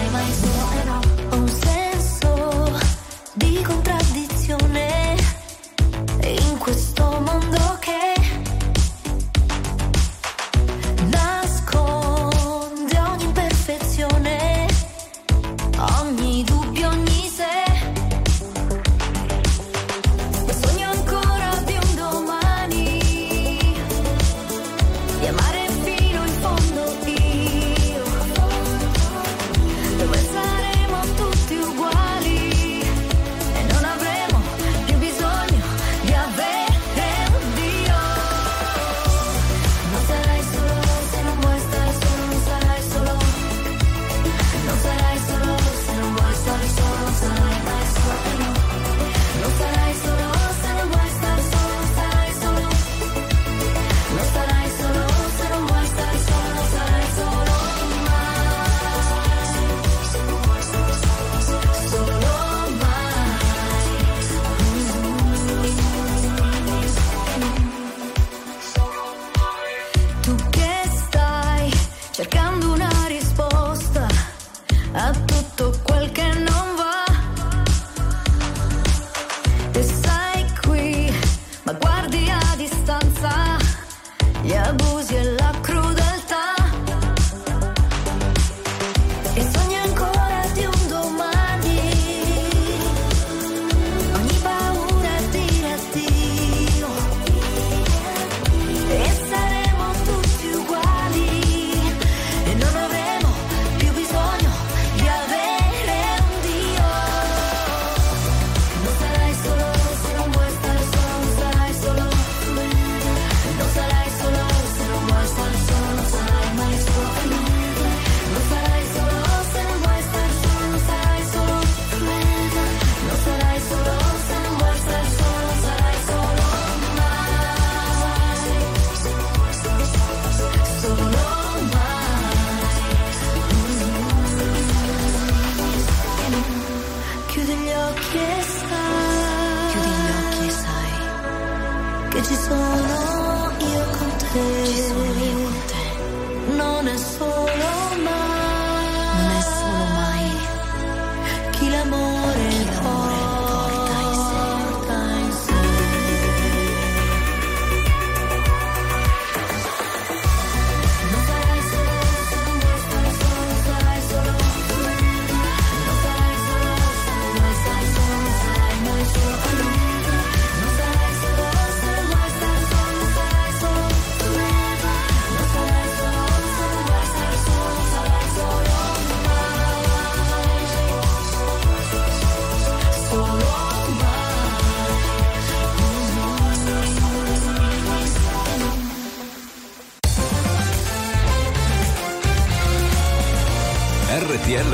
mai sola. Ho un senso di contraddizione in questo mondo che nasconde ogni imperfezione, ogni dubbio, ogni se. Sogno ancora di un domani di amare. RTL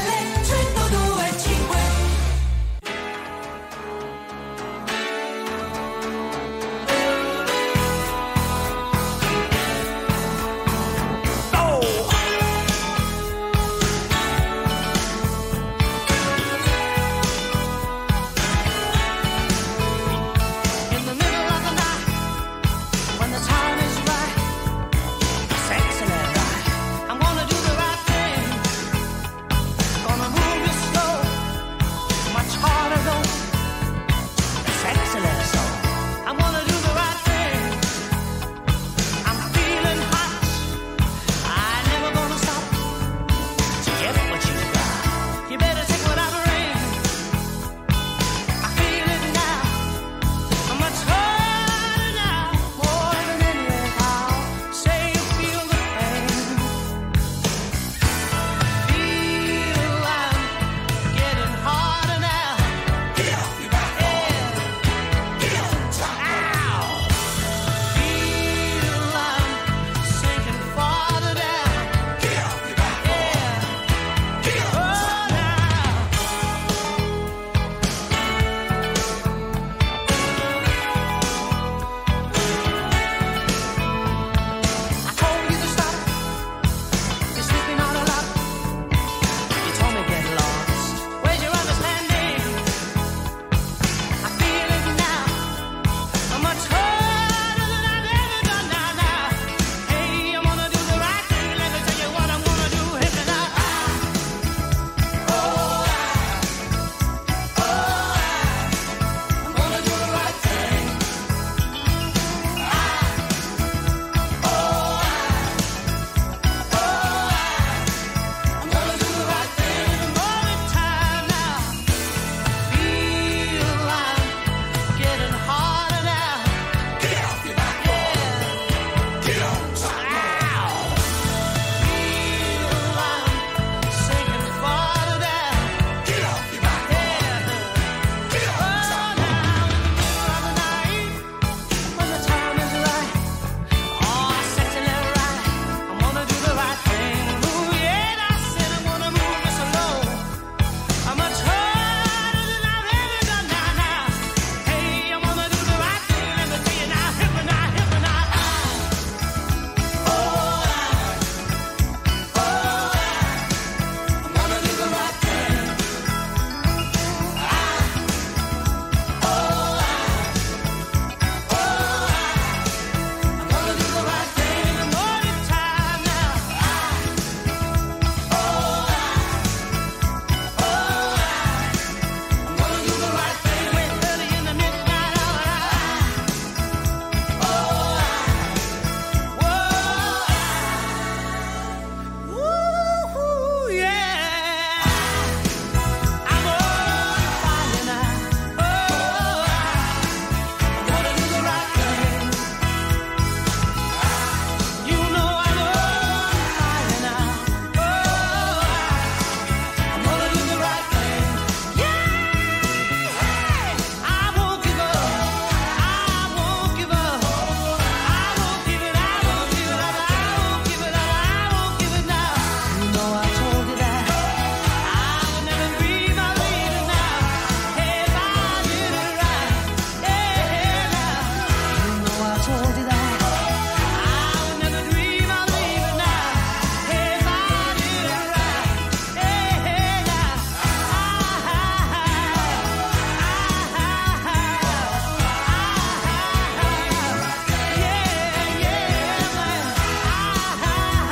102.5.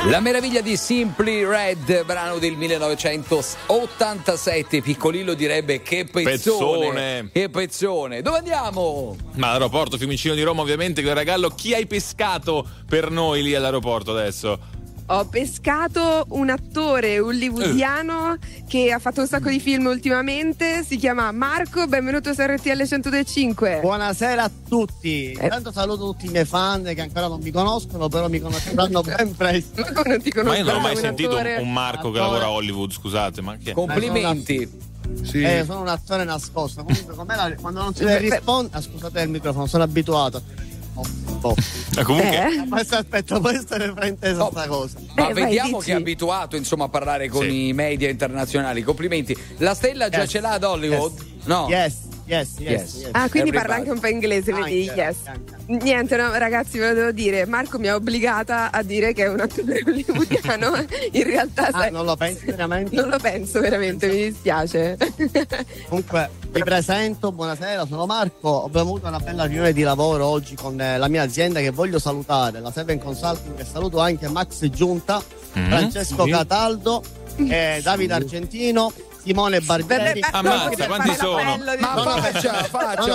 La meraviglia di Simply Red, brano del 1987. Piccolillo direbbe che pezzone. Che pezzone. Dove andiamo? Ma all'aeroporto Fiumicino di Roma, ovviamente. Clara Gallo, chi hai pescato per noi lì all'aeroporto adesso? Ho pescato un attore hollywoodiano che ha fatto un sacco di film ultimamente, si chiama Marco, benvenuto su RTL 102.5. Buonasera a tutti, intanto saluto tutti i miei fan che ancora non mi conoscono, però mi conosceranno ben presto. Ma come non ti conoscono? Ma io non ho mai sentito un Marco che lavora a Hollywood, scusate, ma che... Complimenti. Sì. Sono un attore nascosto, comunque con me quando non si risponde... Ah, scusate il microfono, sono abituato. Ma comunque questo aspetto può essere frainteso sta cosa. Ma vediamo che è abituato insomma a parlare con i media internazionali. Complimenti. La stella già ce l'ha ad Hollywood? Yes. No. Yes. Ah, quindi parla anche un po' inglese, vedi? Anche. Niente, no, ragazzi, ve lo devo dire. Marco mi ha obbligata a dire che è un attore hollywoodiano. In realtà non lo pensi veramente? Non lo penso veramente, mi dispiace. Comunque, vi presento, buonasera, sono Marco. Ho avuto una bella riunione di lavoro oggi con la mia azienda che voglio salutare, la Seven Consulting, e saluto anche Max Giunta, Francesco Cataldo, Davide Argentino, Simone Barbieri. Ammazza, quanti sono?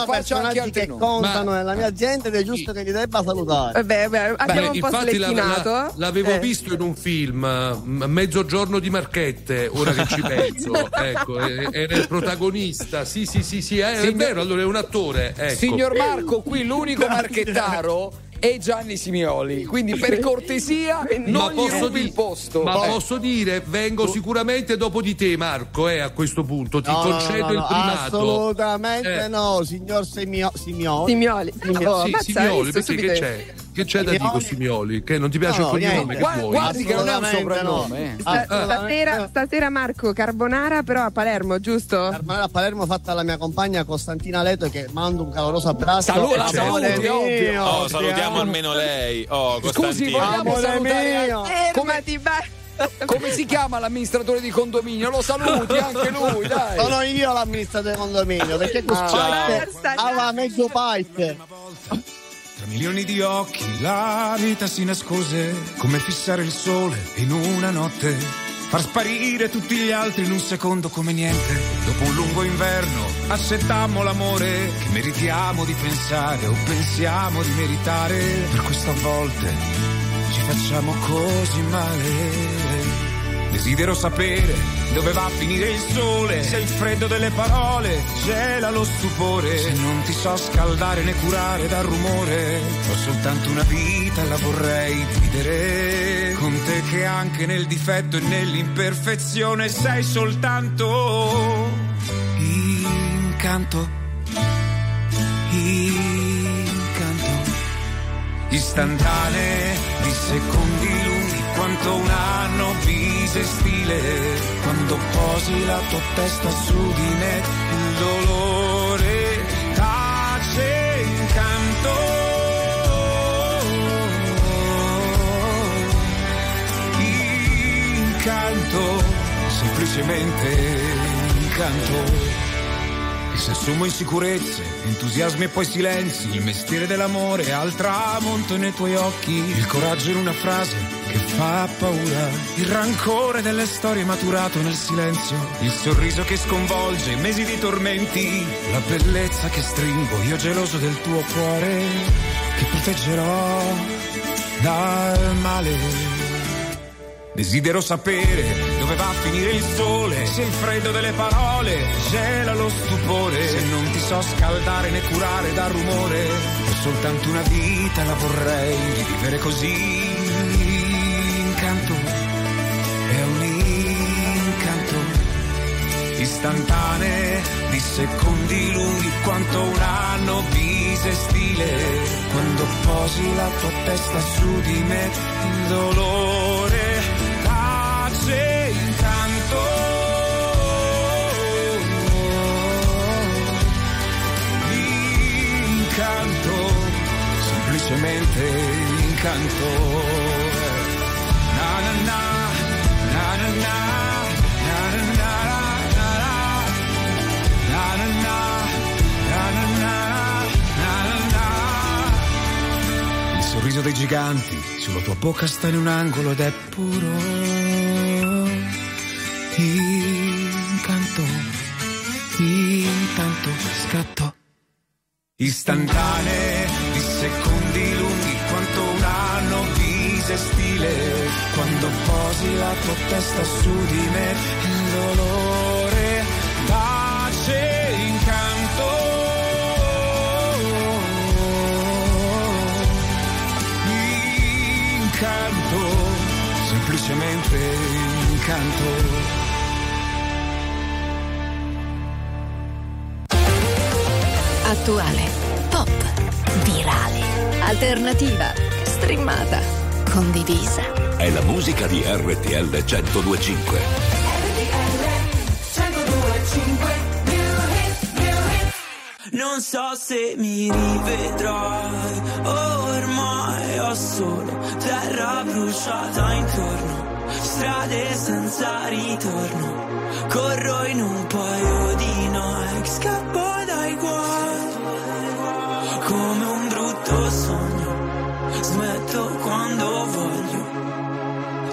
Faccia anche altri che contano nella mia azienda ed è giusto che li debba salutare. Abbiamo un po' selezionato. L'avevo visto in un film, Mezzogiorno di Marchette, ora che ci penso. Ecco, era il protagonista. Sì, è vero, allora è un attore, ecco. Signor Marco, qui l'unico marchettaro e Gianni Signoli, quindi per cortesia non gli rubi il posto. Ma posso dire, vengo sicuramente dopo di te, Marco, a questo punto ti concedo il primato. Assolutamente no, signor Signoli. Signoli, perché che c'è? Che c'è da dire, Signoli? Che non ti piace il cognome? Quasi che non è un soprannome. Stasera Marco, carbonara però a Palermo, giusto? Carbonara a Palermo fatta alla mia compagna Costantina Leto, che mando un caloroso abbraccio. Salutiamo almeno lei. Scusi, vogliamo salutare come ti va? Come si chiama l'amministratore di condominio? Lo saluti anche lui, dai. Sono io l'amministratore di condominio, perché alla mezzo pipe. Tra milioni di occhi la vita si nascose, come fissare il sole in una notte, far sparire tutti gli altri in un secondo come niente. Dopo un lungo inverno accettammo l'amore che meritiamo di pensare o pensiamo di meritare. Per questo a volte ci facciamo così male. Desidero sapere dove va a finire il sole, se il freddo delle parole gela lo stupore, se non ti so scaldare né curare dal rumore. Ho soltanto una vita, la vorrei vivere con te, che anche nel difetto e nell'imperfezione sei soltanto incanto, incanto istantanee di secondi lunghi quanto un anno bisestile. Quando posi la tua testa su di me il dolore tace incanto. Incanto, semplicemente incanto. Il sussumo insicurezze, entusiasmi e poi silenzi, il mestiere dell'amore al tramonto nei tuoi occhi, il coraggio in una frase che fa paura, il rancore delle storie maturato nel silenzio, il sorriso che sconvolge mesi di tormenti, la bellezza che stringo io geloso del tuo cuore, che proteggerò dal male. Desidero sapere dove va a finire il sole, se il freddo delle parole gela lo stupore, se non ti so scaldare né curare dal rumore. Ho soltanto una vita, la vorrei vivere così. Incanto, è un incanto istantanee di secondi lunghi quanto un anno bisestile. Quando posi la tua testa su di me il dolore c'è incanto, incanto, semplicemente incanto. Na na na, na na na, na na na, na na na. Il sorriso dei giganti, sulla tua bocca sta in un angolo ed è puro incanto. Intanto scatto istantanee di secondi lunghi quanto un anno bisestile. Quando posi la tua testa su di me il dolore pace incanto. Incanto, semplicemente incanto. Attuale, pop, virale, alternativa, streamata, condivisa. È la musica di RTL 102.5. RTL 102.5, new hit. Non so se mi rivedrai, ormai ho solo terra bruciata intorno, strade senza ritorno. Corro in un paio di Nike, scappo dai guai come un brutto sogno, smetto quando voglio.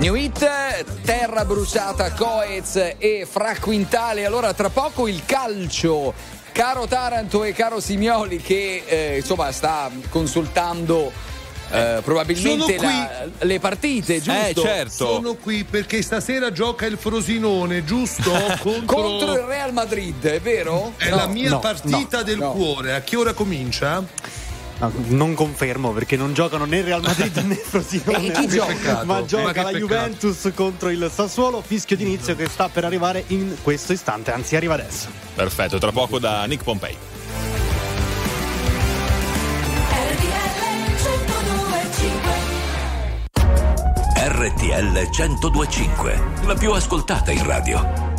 New hit, terra bruciata, Coez e Fra Quintale. Allora tra poco il calcio, caro Taranto e caro Signoli che insomma sta consultando probabilmente le partite, giusto? Certo. Sono qui perché stasera gioca il Frosinone, giusto? Contro il Real Madrid, è vero? È la mia partita del cuore. A che ora comincia? No, non confermo perché non giocano né Real Madrid né Frosinone, ma gioca la Juventus contro il Sassuolo. Fischio d'inizio che sta per arrivare in questo istante, anzi arriva adesso. Perfetto, tra poco da Nick Pompei. RTL 102.5, la più ascoltata in radio.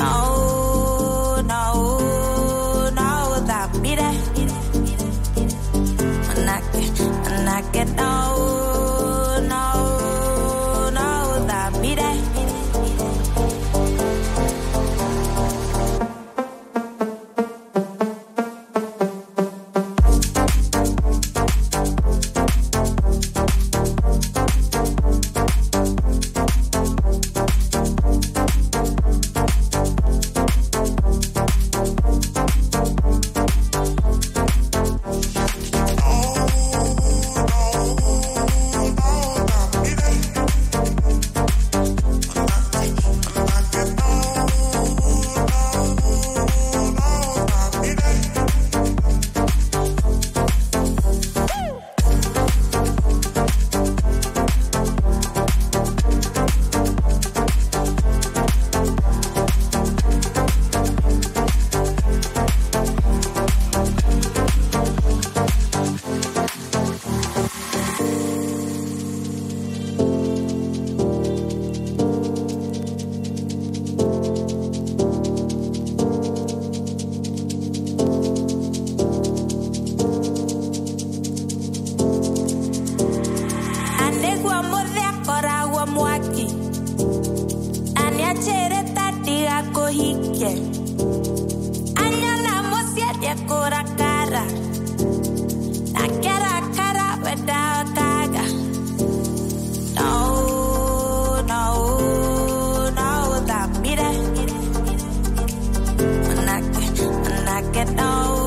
No, no, no, that be there. morre ancora uomo muacchi Ania cere tatti a cohicchie Ania la mosiete ancora cara La cara cara veda caga No, no, no, da mire Manacche, manacche, no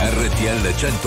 RTL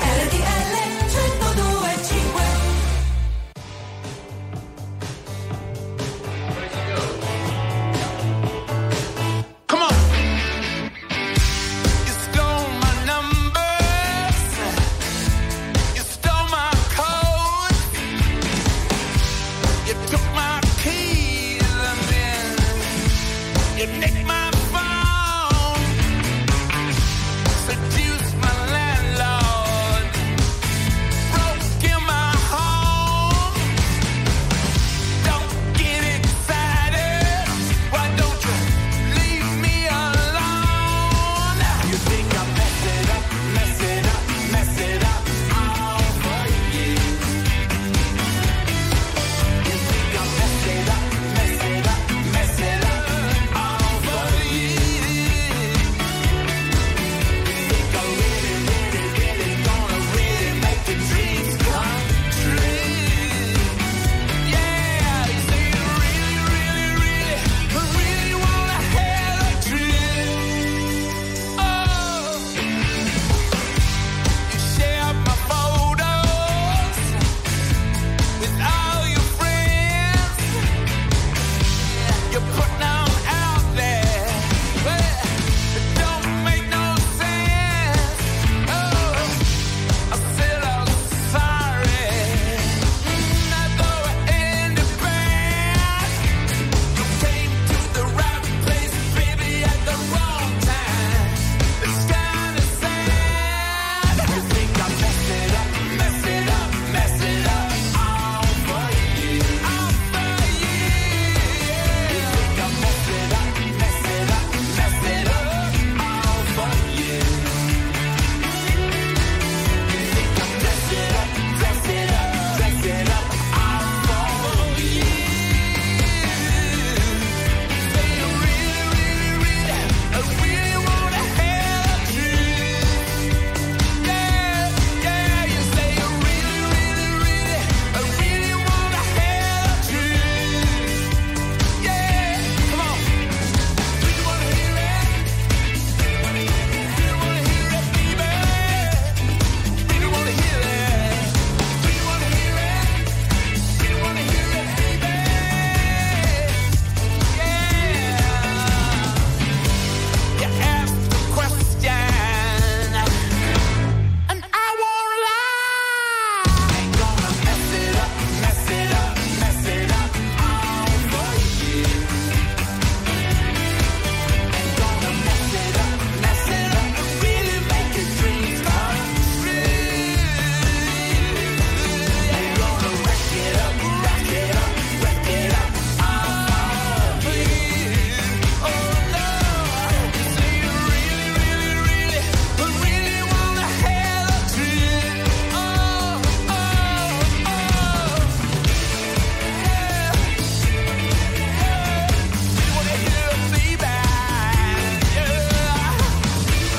RTL 102.5 Come on! You stole my numbers. You stole my code. You took my You nicked my phone, seduced my landlord,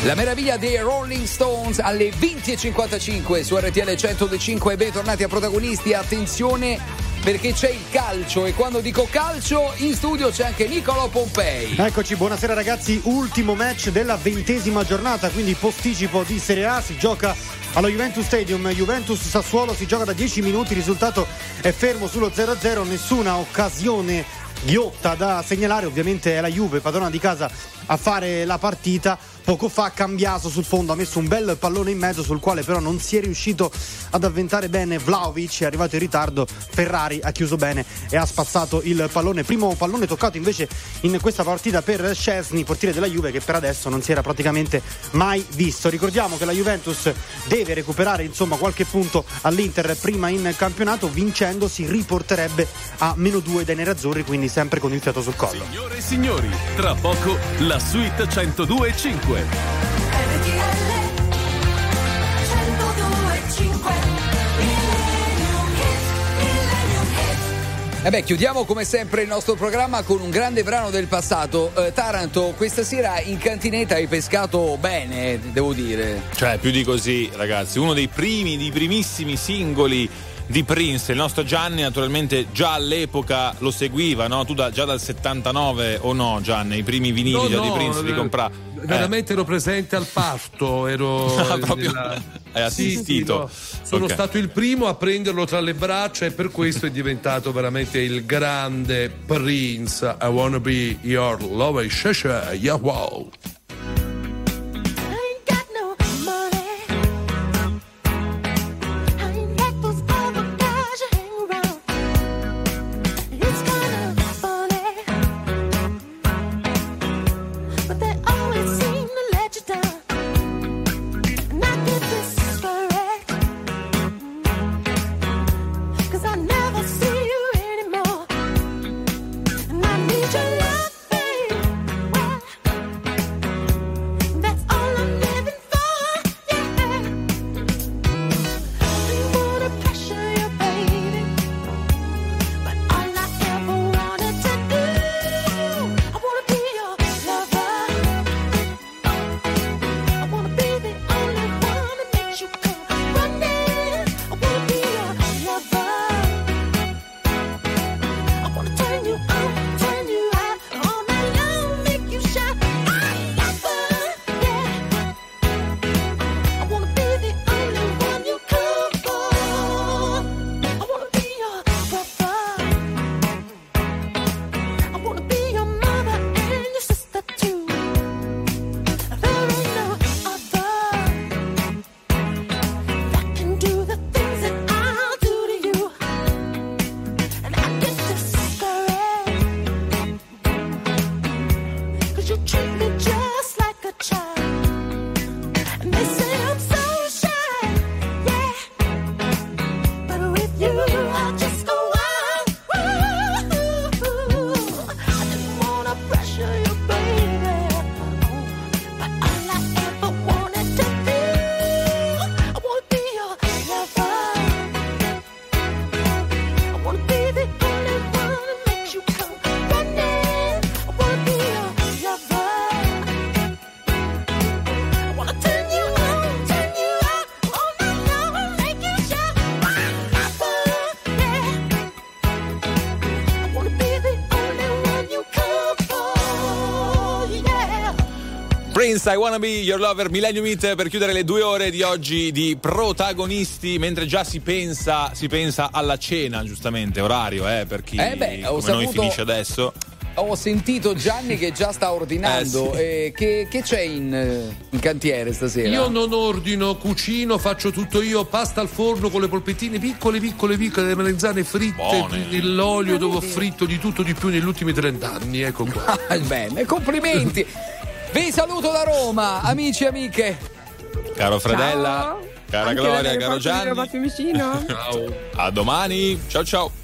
La meraviglia dei Rolling Stones alle 20.55 su RTL 102.5. Bentornati a Protagonisti. Attenzione, perché c'è il calcio, e quando dico calcio in studio c'è anche Niccolo Pompei. Eccoci, buonasera ragazzi. Ultimo match della 20ª giornata, quindi posticipo di Serie A. Si gioca allo Juventus Stadium, Juventus-Sassuolo, si gioca da 10 minuti, il risultato è fermo sullo 0-0, nessuna occasione ghiotta da segnalare. Ovviamente è la Juve, padrona di casa, a fare la partita. Poco fa Cambiaso sul fondo ha messo un bel pallone in mezzo, sul quale però non si è riuscito ad avventare bene Vlahovic, è arrivato in ritardo, Ferrari ha chiuso bene e ha spazzato il pallone. Primo pallone toccato invece in questa partita per Szczęsny, portiere della Juve, che per adesso non si era praticamente mai visto. Ricordiamo che la Juventus deve recuperare insomma qualche punto all'Inter prima in campionato, vincendo si riporterebbe a -2 dai nerazzurri, quindi sempre con il fiato sul collo. Signore e signori, tra poco la suite 102.5. E beh, chiudiamo come sempre il nostro programma con un grande brano del passato. Taranto questa sera in cantinetta hai pescato bene, devo dire. Cioè, più di così, ragazzi, uno dei primissimi singoli di Prince. Il nostro Gianni naturalmente già all'epoca lo seguiva, no? Tu già dal 79 o no, Gianni? I primi vinili di Prince li comprava. Veramente ero presente al parto, ero proprio hai assistito. Sì, no. Sono stato il primo a prenderlo tra le braccia e per questo è diventato veramente il grande Prince. I wanna be your lover, yeah, wow. I wanna be your lover, Millennium Hit, per chiudere le 2 ore di oggi di Protagonisti, mentre già si pensa alla cena, giustamente, orario, per chi noi finisce adesso. Ho sentito Gianni che già sta ordinando. Sì. Che c'è in cantiere stasera? Io non ordino, cucino, faccio tutto io. Pasta al forno con le polpettine piccole, le melanzane fritte, l'olio dove ho fritto di tutto di più negli ultimi 30 anni. Ecco qua. Bene, complimenti. Vi saluto da Roma, amici e amiche. Caro Fredella, ciao. Cara Gloria, caro Gianni. A Fiumicino. Ciao. A domani. Ciao.